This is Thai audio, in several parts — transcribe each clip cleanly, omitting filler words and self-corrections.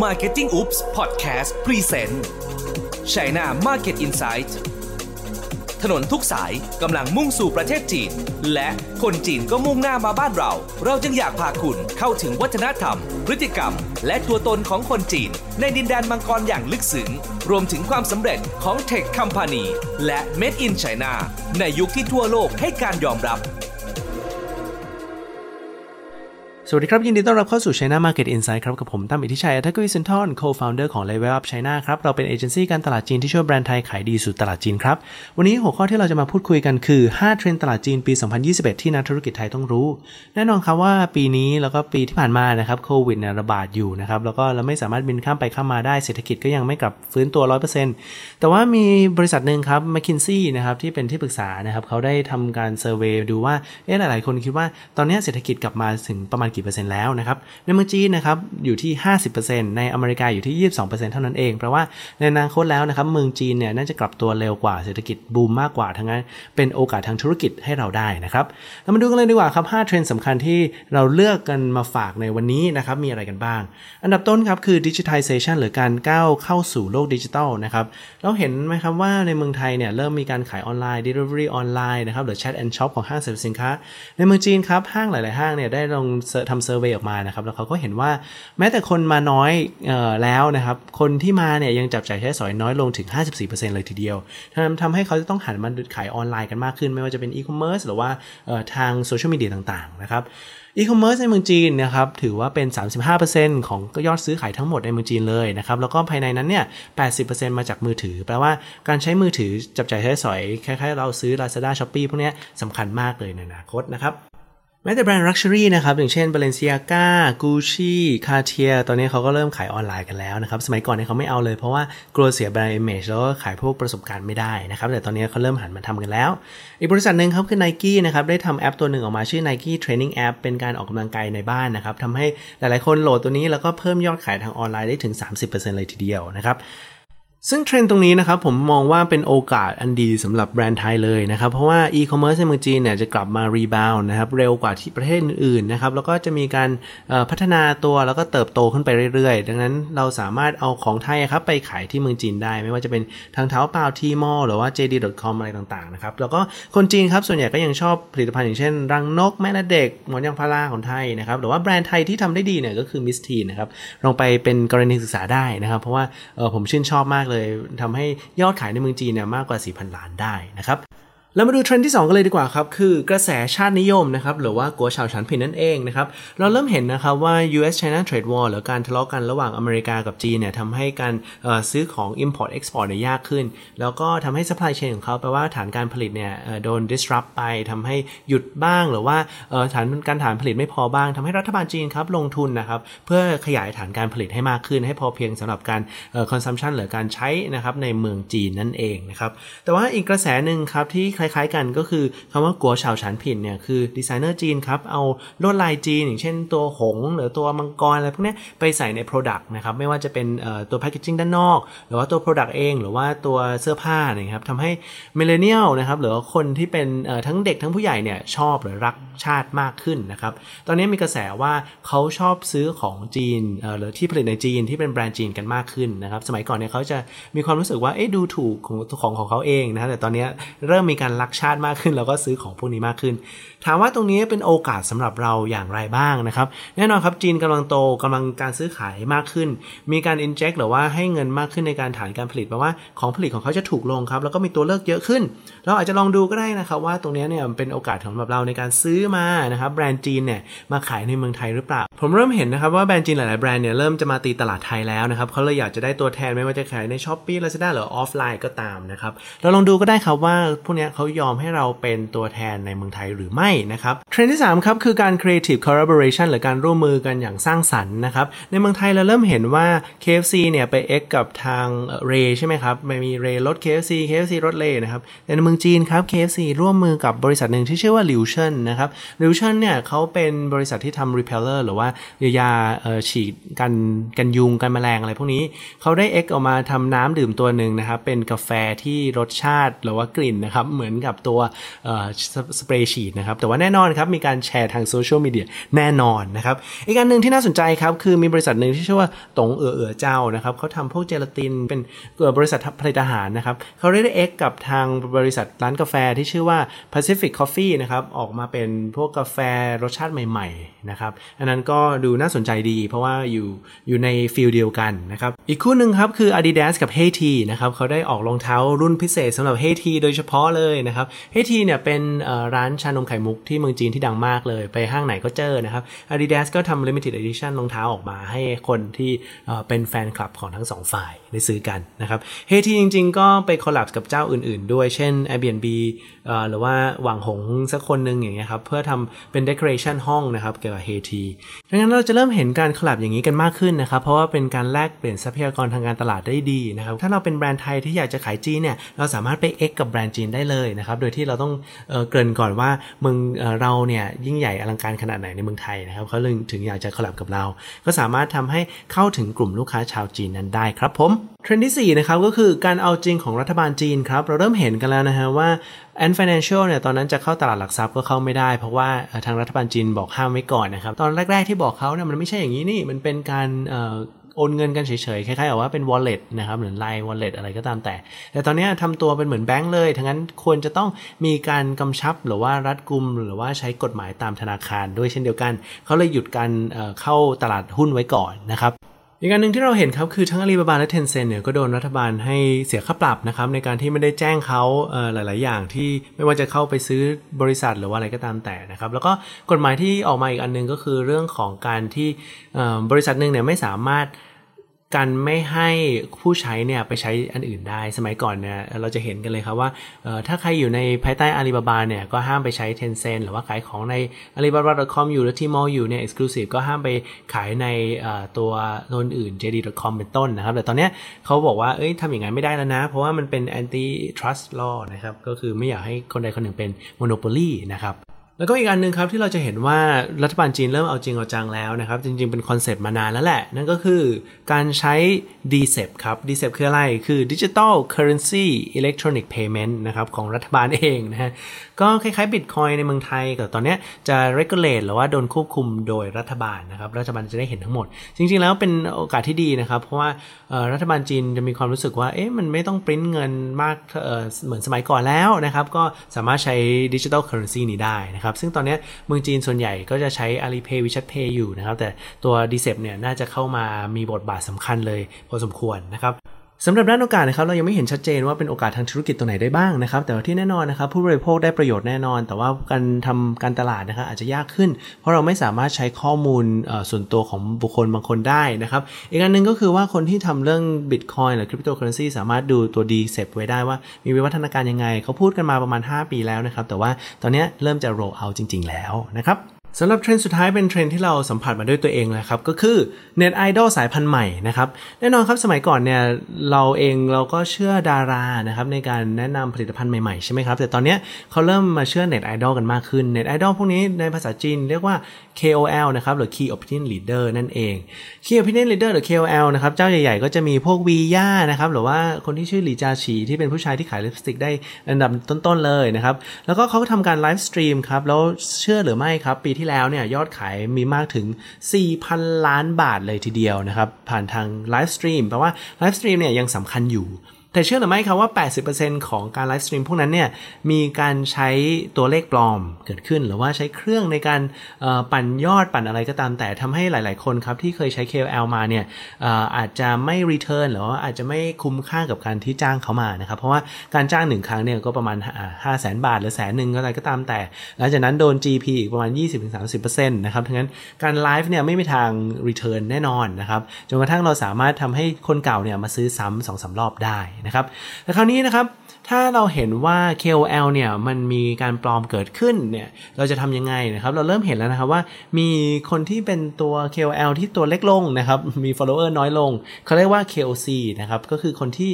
Marketing OOops Podcast Present China Market Insight ถนนทุกสายกำลังมุ่งสู่ประเทศจีนและคนจีนก็มุ่งหน้ามาบ้านเราเราจึงอยากพาคุณเข้าถึงวัฒนธรรมพฤติกรรมและตัวตนของคนจีนในดินแดนมังกรอย่างลึกซึ้งรวมถึงความสำเร็จของ Tech Company และ Made in China ในยุคที่ทั่วโลกให้การยอมรับสวัสดีครับยินดีต้อนรับเข้าสู่ China Market Insight ครับกับผมตั้มอิทธิชัยอัธกวีสินธร Co-founder ของ Level Up China ครับเราเป็นเอเจนซี่การตลาดจีนที่ช่วยแบรนด์ไทยขายดีสู่ตลาดจีนครับวันนี้หัวข้อที่เราจะมาพูดคุยกันคือ5เทรนด์ตลาดจีนปี2021ที่นักธุรกิจไทยต้องรู้แน่นอนครับว่าปีนี้แล้วก็ปีที่ผ่านมานะครับโควิดระบาดอยู่นะครับแล้วก็เราไม่สามารถบินข้ามไปข้ามมาได้เศรษฐกิจก็ยังไม่กลับฟื้นตัว 100% แต่ว่ามีบริษัทนึงครับ McKinsey นะครับที่เป็นที่ปรึกษานะครับเขาได้ทำการเซอร์เวย์ดูว่าหลายๆคนคิดว่าตอนนี้เศรษฐกิจกลับมาถึงประมาณ%แล้วนะครับในเมืองจีนนะครับอยู่ที่ 50% ในอเมริกาอยู่ที่ 22% เท่านั้นเองแปลว่าในอนาคตแล้วนะครับเมืองจีนเนี่ยน่าจะกลับตัวเร็วกว่าเศรษฐกิจบูมมากกว่าทั้งนั้นเป็นโอกาสทางธุรกิจให้เราได้นะครับแล้วมาดูกันเลยดีกว่าครับ5เทรนด์สำคัญที่เราเลือกกันมาฝากในวันนี้นะครับมีอะไรกันบ้างอันดับต้นครับคือ digitization หรือการก้าวเข้าสู่โลกดิจิทัลนะครับเราเห็นไหมครับว่าในเมืองไทยเนี่ยเริ่มมีการขายออนไลน์ delivery ออนไลน์นะครับหรือ chat and shop ของห้างสรรพสินค้าในเมืองจีนครับห้างหลายๆห้างเนี่ยได้ลงทำเซอร์เวย์ออกมานะครับแล้วเขาก็เห็นว่าแม้แต่คนมาน้อยแล้วนะครับคนที่มาเนี่ยยังจับจ่ายใช้สอยน้อยลงถึง 54% เลยทีเดียวทำให้เขาจะต้องหันมาขายออนไลน์กันมากขึ้นไม่ว่าจะเป็นอีคอมเมิร์ซหรือว่าทางโซเชียลมีเดียต่างๆนะครับอีคอมเมิร์ซในเมืองจีนนะครับถือว่าเป็น 35% ของยอดซื้อขายทั้งหมดในเมืองจีนเลยนะครับแล้วก็ภายในนั้นเนี่ย 80% มาจากมือถือแปลว่าการใช้มือถือจับจ่ายใช้สอยคล้ายๆเราซื้อ Lazada Shopee พวกนี้สำคัญมากเลยในอนาคตนะครับแม้แต่แบรนด์ Luxury นะครับอย่างเช่น Balenciaga Gucci Cartier ตอนนี้เขาก็เริ่มขายออนไลน์กันแล้วนะครับสมัยก่อนเนี่ยเขาไม่เอาเลยเพราะว่ากลัวเสียแบรนด์ image แล้วก็ขายพวกประสบการณ์ไม่ได้นะครับแต่ตอนนี้เขาเริ่มหันมาทำกันแล้วอีกบริษัทนึงครับคือ Nike นะครับได้ทำแอปตัวหนึ่งออกมาชื่อ Nike Training App เป็นการออกกำลังกายในบ้านนะครับทำให้หลายๆคนโหลดตัวนี้แล้วก็เพิ่มยอดขายทางออนไลน์ได้ถึง 30% เลยทีเดียวนะครับซึ่งเทรนด์ตรงนี้นะครับผมมองว่าเป็นโอกาสอันดีสำหรับแบรนด์ไทยเลยนะครับเพราะว่าอีคอมเมิร์ซในเมืองจีนเนี่ยจะกลับมารีบาวด์นะครับเร็วกว่าที่ประเทศอื่นๆนะครับแล้วก็จะมีการพัฒนาตัวแล้วก็เติบโตขึ้นไปเรื่อยๆดังนั้นเราสามารถเอาของไทยครับไปขายที่เมืองจีนได้ไม่ว่าจะเป็นทางเท้าเปล่า Tmall หรือว่า JD.com อะไรต่างๆนะครับแล้วก็คนจีนครับส่วนใหญ่ก็ยังชอบผลิตภัณฑ์อย่างเช่นรังนกแม่ละเด็กหมอนยางพาราของไทยนะครับหรือว่าแบรนด์ไทยที่ทำได้ดีเนี่ยก็คือมิสทีนนะครับลองไปเป็นกรณีศึกษาได้นะครับเพราะว่าผมชื่นชอบมากเลยทำให้ยอดขายในเมืองจีนเนี่ยมากกว่า 4,000 ล้านได้นะครับแล้วมาดูเทรนด์ที่2กันเลยดีกว่าครับคือกระแสชาตินิยมนะครับหรือว่ากัวชาวฉันผินนั่นเองนะครับเราเริ่มเห็นนะครับว่า US China Trade War หรือการทะเลาะกันระหว่างอเมริกากับจีนเนี่ยทำให้การซื้อของ import export เนี่ยยากขึ้นแล้วก็ทำให้ supply chain ของเขาแปลว่าฐานการผลิตเนี่ยโดน disrupt ไปทำให้หยุดบ้างหรือว่าฐานผลิตไม่พอบ้างทำให้รัฐบาลจีนครับลงทุนนะครับเพื่อขยายฐานการผลิตให้มากขึ้นให้พอเพียงสำหรับการconsumption หรือการใช้นะครับในเมืองจีนนั่นเองนะครับแต่ว่าอีกกระแสนึงครับที่คล้ายๆกันก็คือคำว่ากัวฉาวฉันผินเนี่ยคือดีไซเนอร์จีนครับเอาลวดลายจีนอย่างเช่นตัวหงส์หรือตัวมังกรอะไรพวกนี้ไปใส่ใน product นะครับไม่ว่าจะเป็นตัว packaging ด้านนอกหรือว่าตัว product เองหรือว่าตัวเสื้อผ้านะครับทำให้ millennial นะครับหรือว่าคนที่เป็นทั้งเด็กทั้งผู้ใหญ่เนี่ยชอบหรือรักชาติมากขึ้นนะครับตอนนี้มีกระแสว่าเขาชอบซื้อของจีนหรือที่ผลิตในจีนที่เป็นแบรนด์จีนกันมากขึ้นนะครับสมัยก่อนเนี่ยเขาจะมีความรู้สึกว่าเอ๊ะดูถูกของเขาเองนะแต่ตอนนี้เริ่มมีการรักชาติมากขึ้นแล้วก็ซื้อของพวกนี้มากขึ้นถามว่าตรงนี้เป็นโอกาสสำหรับเราอย่างไรบ้างนะครับแน่นอนครับจีนกำลังโตกำลังการซื้อขายมากขึ้นมีการ inject หรือว่าให้เงินมากขึ้นในการฐานการผลิตแปลว่าของผลิตของเขาจะถูกลงครับแล้วก็มีตัวเลือกเยอะขึ้นเราอาจจะลองดูก็ได้นะครับว่าตรงนี้เนี่ยเป็นโอกาสสำหรับเราในการซื้อมานะครับแบรนด์จีนเนี่ยมาขายในเมืองไทยหรือเปล่าผมเริ่มเห็นนะครับว่าแบรนด์จีนหลายๆแบรนด์เนี่ยเริ่มจะมาตีตลาดไทยแล้วนะครับเขาเลยอยากจะได้ตัวแทนไม่ว่าจะขายใน Shopee Lazada หรือออฟไลน์ก็ตามนะครับเราลองดูก็ได้ครับว่าพวกนี้เขายอมให้เราเป็นตัวแทนในเมืองไทยหรือไม่นะครับเทรนด์ที่3ครับคือการ creative collaboration หรือการร่วมมือกันอย่างสร้างสรรค์นะครับในเมืองไทยเราเริ่มเห็นว่า KFC เนี่ยไป X กับทางเรใช่ไหมครับไม่มีเรรถ KFC รถเรนะครับแต่ในเมืองจีนครับ KFC ร่วมมือกับบริษัทหนึ่งที่ชื่อว่า Liu Chen นะครับ Liu Chen เนี่ยเขาเป็นบริษัทที่ทำ repeller หรือว่ายาฉีดกันยุงกันแมลงอะไรพวกนี้เขาได้ X ออกมาทำน้ำดื่มตัวนึงนะครับเป็นกาแฟที่รสชาติหรือว่ากลิ่นนะครับเหมือน อนกับตัวสเปรย์ชีทนะครับแต่ว่าแน่นอนครับมีการแชร์ทางโซเชียลมีเดียแน่นอนนะครับอีกอันนึงที่น่าสนใจครับคือมีบริษัทนึงที่ชื่อว่าตงเอ๋อเจ้านะครับเขาทำพวกเจลาตินเป็นบริษัทผลิตอาหารนะครับเขาได้เอ็กซ์กับทางบริษัทร้านกาแฟที่ชื่อว่า Pacific Coffee นะครับออกมาเป็นพวกกาแฟรสชาติใหม่ๆนะครับอันนั้นก็ดูน่าสนใจดีเพราะว่าอยู่ในฟิลด์เดียวกันนะครับอีกคู่นึงครับคือ Adidas กับ HT นะครับเขาได้ออกรองเท้ารุ่นพิเศษสำหรับ HT โดยเฉพาะเลยนะครับ HT เนี่ยเป็นร้านชานมไข่มุกที่เมืองจีนที่ดังมากเลยไปห้างไหนก็เจอนะครับ Adidas ก็ทำ Limited Edition รองเท้าออกมาให้คนที่เป็นแฟนคลับของทั้งสองฝ่ายได้ซื้อกันนะครับ HT จริงๆก็ไปคอลแลบกับเจ้าอื่นๆด้วยเช่น Airbnb หรือว่าหวังหงสักคนนึงอย่างเงี้ยครับเพื่อทำเป็น decoration ห้องนะครับเกี่ยวกับ HT ดังนั้นเราจะเริ่มเห็นการคอลแลบอย่างนี้กันมากขึ้นนะครับเพราะว่าเป็นการแลกเปลี่ยนทรัพยากรทางการตลาดได้ดีนะครับถ้าเราเป็นแบรนด์ไทยที่อยากจะขายจีนเนี่ยเราสามารถไป X กับแบรนด์จีนได้เลยนะครับโดยที่เราต้องเกริ่นก่อนว่าเมืองเราเนี่ยยิ่งใหญ่อลังการขนาดไหนในเมืองไทยนะครับเขาถึงอยากจะคอลแลบกับเราก็สามารถทำให้เข้าถึงกลุ่มลูกค้าชาวจีนนั้นได้ครับผมเทรนด์ที่4นะครับก็คือการเอาจริงของรัฐบาลจีนครับเราเริ่มเห็นกันแล้วนะฮะว่า Ant Financial เนี่ยตอนนั้นจะเข้าตลาดหลักทรัพย์ก็เข้าไม่ได้เพราะว่าทางรัฐบาลจีนบอกห้ามไว้ก่อนนะครับตอนแรกๆที่บอกเขาเนี่ยมันไม่ใช่อย่างนี้นี่มันเป็นการโอนเงินกันเฉยๆคล้ายๆว่าเป็น wallet นะครับหรือ line wallet อะไรก็ตามแต่ตอนนี้ทำตัวเป็นเหมือนแบงค์เลยทั้งนั้นควรจะต้องมีการกำชับหรือว่ารัดกุมหรือว่าใช้กฎหมายตามธนาคารด้วยเช่นเดียวกันเขาเลยหยุดการเข้าตลาดหุ้นไว้ก่อนนะครับอีกอันนึงที่เราเห็นครับคือทั้งอาลีบาบาและเทนเซ็นต์เนี่ยก็โดนรัฐบาลให้เสียค่าปรับนะครับในการที่ไม่ได้แจ้งเขาหลายๆอย่างที่ไม่ว่าจะเข้าไปซื้อบริษัทหรือว่าอะไรก็ตามแต่นะครับแล้วก็กฎหมายที่ออกมาอีกอันนึงก็คือเรื่องของการที่บริษัทนึงเนี่ยไม่สามารถกันไม่ให้ผู้ใช้เนี่ยไปใช้อันอื่นได้สมัยก่อนเนี่ยเราจะเห็นกันเลยครับว่าถ้าใครอยู่ในภายใต้ Alibaba เนี่ยก็ห้ามไปใช้ Tencent หรือว่าขายของใน Alibaba.com อยู่หรือ Tmall อยู่เนี่ย Exclusive ก็ห้ามไปขายในตัวโซนอื่น JD.com เป็นต้นนะครับแต่ตอนเนี้ยเขาบอกว่าเอ้ยทำอย่างนั้นไม่ได้แล้วนะเพราะว่ามันเป็น Anti Trust Law นะครับก็คือไม่อยากให้คนใดคนหนึ่งเป็น Monopoly นะครับแล้วก็อีกอันนึงครับที่เราจะเห็นว่ารัฐบาลจีนเริ่มเอาจริงเอาจังแล้วนะครับจริงๆเป็นคอนเซ็ปต์มานานแล้วแหละนั่นก็คือการใช้ DCEP ครับ DCEP คืออะไรคือ Digital Currency Electronic Payment นะครับของรัฐบาลเองนะฮะก็คล้ายๆ Bitcoin ในเมืองไทยแต่ตอนนี้จะ regulate หรือว่าโดนควบคุมโดยรัฐบาลนะครับรัฐบาลจะได้เห็นทั้งหมดจริงๆแล้วเป็นโอกาสที่ดีนะครับเพราะว่ารัฐบาลจีนจะมีความรู้สึกว่าเอ๊ะมันไม่ต้องปริ้นเงินมากเหมือนสมัยก่อนแล้วนะครับก็สามารถใช้ Digital Currency นี้ได้นะครับซึ่งตอนนี้เมืองจีนส่วนใหญ่ก็จะใช้ Alipay WeChat Pay อยู่นะครับแต่ตัว DCEP เนี่ยน่าจะเข้ามามีบทบาทสำคัญเลยพอสมควรนะครับสำหรับด้านโอกาสนะครับเรายังไม่เห็นชัดเจนว่าเป็นโอกาสทางธุรกิจตัวไหนได้บ้างนะครับแต่ที่แน่นอนนะครับผู้บริโภคได้ประโยชน์แน่นอนแต่ว่าการทำการตลาดนะครับอาจจะยากขึ้นเพราะเราไม่สามารถใช้ข้อมูลส่วนตัวของบุคคลบางคนได้นะครับอีกอันนึงก็คือว่าคนที่ทำเรื่อง Bitcoin หรือ Cryptocurrency สามารถดูตัว DCEP ไว้ได้ว่ามีวิวัฒนาการยังไงเขาพูดกันมาประมาณ5ปีแล้วนะครับแต่ว่าตอนนี้เริ่มจะ roll out จริงๆแล้วนะครับสำหรับเทรนด์สุดท้ายเป็นเทรนด์ที่เราสัมผัสมาด้วยตัวเองเลยครับก็คือ Net Idol สายพันธุ์ใหม่นะครับแน่นอนครับสมัยก่อนเนี่ยเราเองเราก็เชื่อดารานะครับในการแนะนำผลิตภัณฑ์ใหม่ๆใช่ไหมครับแต่ตอนนี้เขาเริ่มมาเชื่อ Net Idol กันมากขึ้น Net Idol พวกนี้ในภาษาจีนเรียกว่า KOL นะครับหรือ Key Opinion Leader นั่นเอง Key Opinion Leader หรือ KOL นะครับเจ้าใหญ่ๆก็จะมีพวกวีย่านะครับหรือว่าคนที่ชื่อหลีจาฉีที่เป็นผู้ชายที่ขายลิปสติกได้อันดับต้นๆเลยนะครับแล้วก็เขาทำการไลฟ์สตรีมครับแล้วเชื่อหรือไม่ครับปีที่แล้วเนี่ยยอดขายมีมากถึง 4,000 ล้านบาทเลยทีเดียวนะครับผ่านทางไลฟ์สตรีมแปลว่าไลฟ์สตรีมเนี่ยยังสำคัญอยู่แต่เชื่อหรือไม่ครับว่า 80% ของการไลฟ์สตรีมพวกนั้นเนี่ยมีการใช้ตัวเลขปลอมเกิดขึ้นหรือว่าใช้เครื่องในการปั่นยอดปั่นอะไรก็ตามแต่ทำให้หลายๆคนครับที่เคยใช้ KOL มาเนี่ยอาจจะไม่รีเทิร์นหรือว่าอาจจะไม่คุ้มค่ากับการที่จ้างเขามานะครับเพราะว่าการจ้าง1ครั้งเนี่ยก็ประมาณ 500,000 บาทหรือ 100,000 นึงอะไรก็ตามแต่หลังจากนั้นโดน GP อีกประมาณ 20-30% นะครับทั้งนั้นการไลฟ์เนี่ยไม่มีทางรีเทิร์นแน่นอนนะครับจนกระทั่งเราสามารถทำให้คนเก่าเนี่ยมาซื้อซ้ำ 2-3 รอบได้นะครับแต่คราวนี้นะครับถ้าเราเห็นว่า KOL เนี่ยมันมีการปลอมเกิดขึ้นเนี่ยเราจะทำยังไงนะครับเราเริ่มเห็นแล้วนะครับว่ามีคนที่เป็นตัว KOL ที่ตัวเล็กลงนะครับมี follower น้อยลงเขาเรียกว่า KOC นะครับก็คือคนที่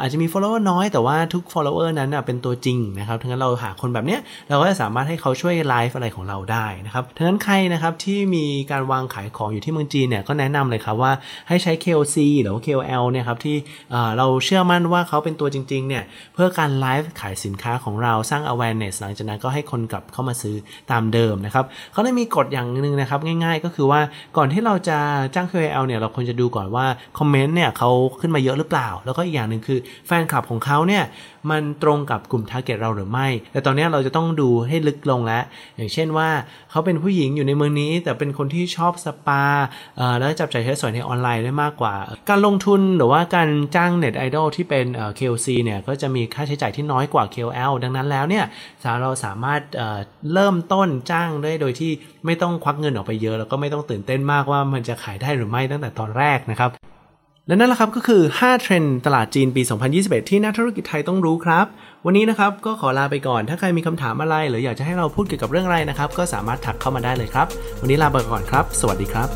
อาจจะมี follower น้อยแต่ว่าทุก follower นั้นเป็นตัวจริงนะครับทั้งนั้นเราหาคนแบบเนี้ยเราก็จะสามารถให้เขาช่วยไลฟ์อะไรของเราได้นะครับทั้งนั้นใครนะครับที่มีการวางขายของอยู่ที่เมืองจีนเนี่ยก็แนะนำเลยครับว่าให้ใช้ KOC หรือ KOL เนี่ยครับที่เราเชื่อมั่น ว่าเขาเป็นตัวจริงๆเนี่ยเพื่อการไลฟ์ขายสินค้าของเราสร้าง awareness หลังจากนั้นก็ให้คนกลับเข้ามาซื้อตามเดิมนะครับเขาได้มีกฎอย่างนึงนะครับง่ายๆก็คือว่าก่อนที่เราจะจ้าง KOL เนี่ยเราควรจะดูก่อนว่าคอมเมนต์เนี่ยเขาขึ้นมาเยอะหรือเปล่าแล้วก็อีกอย่างนึงคือแฟนคลับของเขาเนี่ยมันตรงกับกลุ่ม target เราหรือไม่แต่ตอนนี้เราจะต้องดูให้ลึกลงแล้วอย่างเช่นว่าเขาเป็นผู้หญิงอยู่ในเมืองนี้แต่เป็นคนที่ชอบสปาแล้วจับจ่ายใช้สอยในออนไลน์ได้มากกว่าการลงทุนหรือว่าการจ้างเน็ตไอดอลที่เป็น KOC เนี่ยก็จะมีค่าใช้จ่ายที่น้อยกว่า KOL ดังนั้นแล้วเนี่ยเราสามารถเริ่มต้นจ้างได้โดยที่ไม่ต้องควักเงินออกไปเยอะแล้วก็ไม่ต้องตื่นเต้นมากว่ามันจะขายได้หรือไม่ตั้งแต่ตอนแรกนะครับและนั่นแหละครับก็คือ5เทรนด์ตลาดจีนปี2021ที่นักธุรกิจไทยต้องรู้ครับวันนี้นะครับก็ขอลาไปก่อนถ้าใครมีคำถามอะไรหรืออยากจะให้เราพูดเกี่ยวกับเรื่องอะไรนะครับก็สามารถทักเข้ามาได้เลยครับวันนี้ลาไปก่อนครับสวัสดีครับ